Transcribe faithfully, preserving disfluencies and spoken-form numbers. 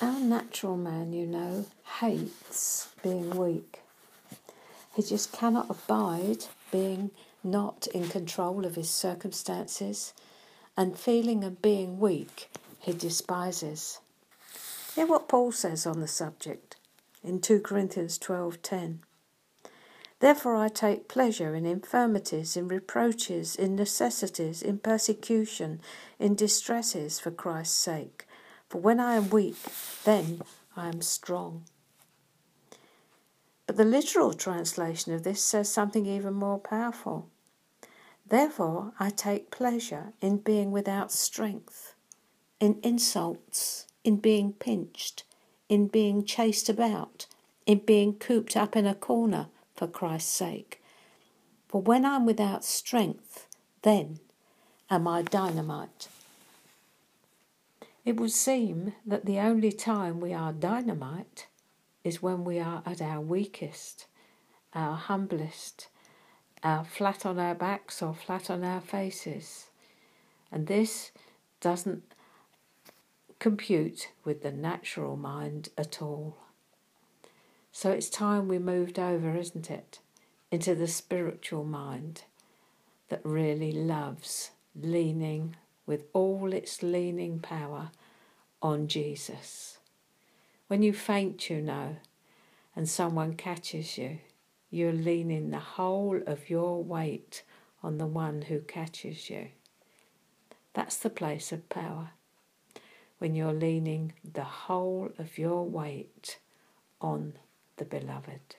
our natural man, you know, hates being weak. He just cannot abide being not in control of his circumstances, and feeling and being weak he despises. Hear what Paul says on the subject in two Corinthians twelve ten. Therefore I take pleasure in infirmities, in reproaches, in necessities, in persecution, in distresses for Christ's sake. For when I am weak, then I am strong. But the literal translation of this says something even more powerful. Therefore I take pleasure in being without strength, in insults, in being pinched, in being chased about, in being cooped up in a corner, for Christ's sake. For when I'm without strength, then am I dynamite. It would seem that the only time we are dynamite is when we are at our weakest, our humblest, our flat on our backs or flat on our faces. And this doesn't compute with the natural mind at all. So it's time we moved over, isn't it, into the spiritual mind that really loves leaning with all its leaning power on Jesus. When you faint, you know, and someone catches you, you're leaning the whole of your weight on the one who catches you. That's the place of power, when you're leaning the whole of your weight on the Beloved.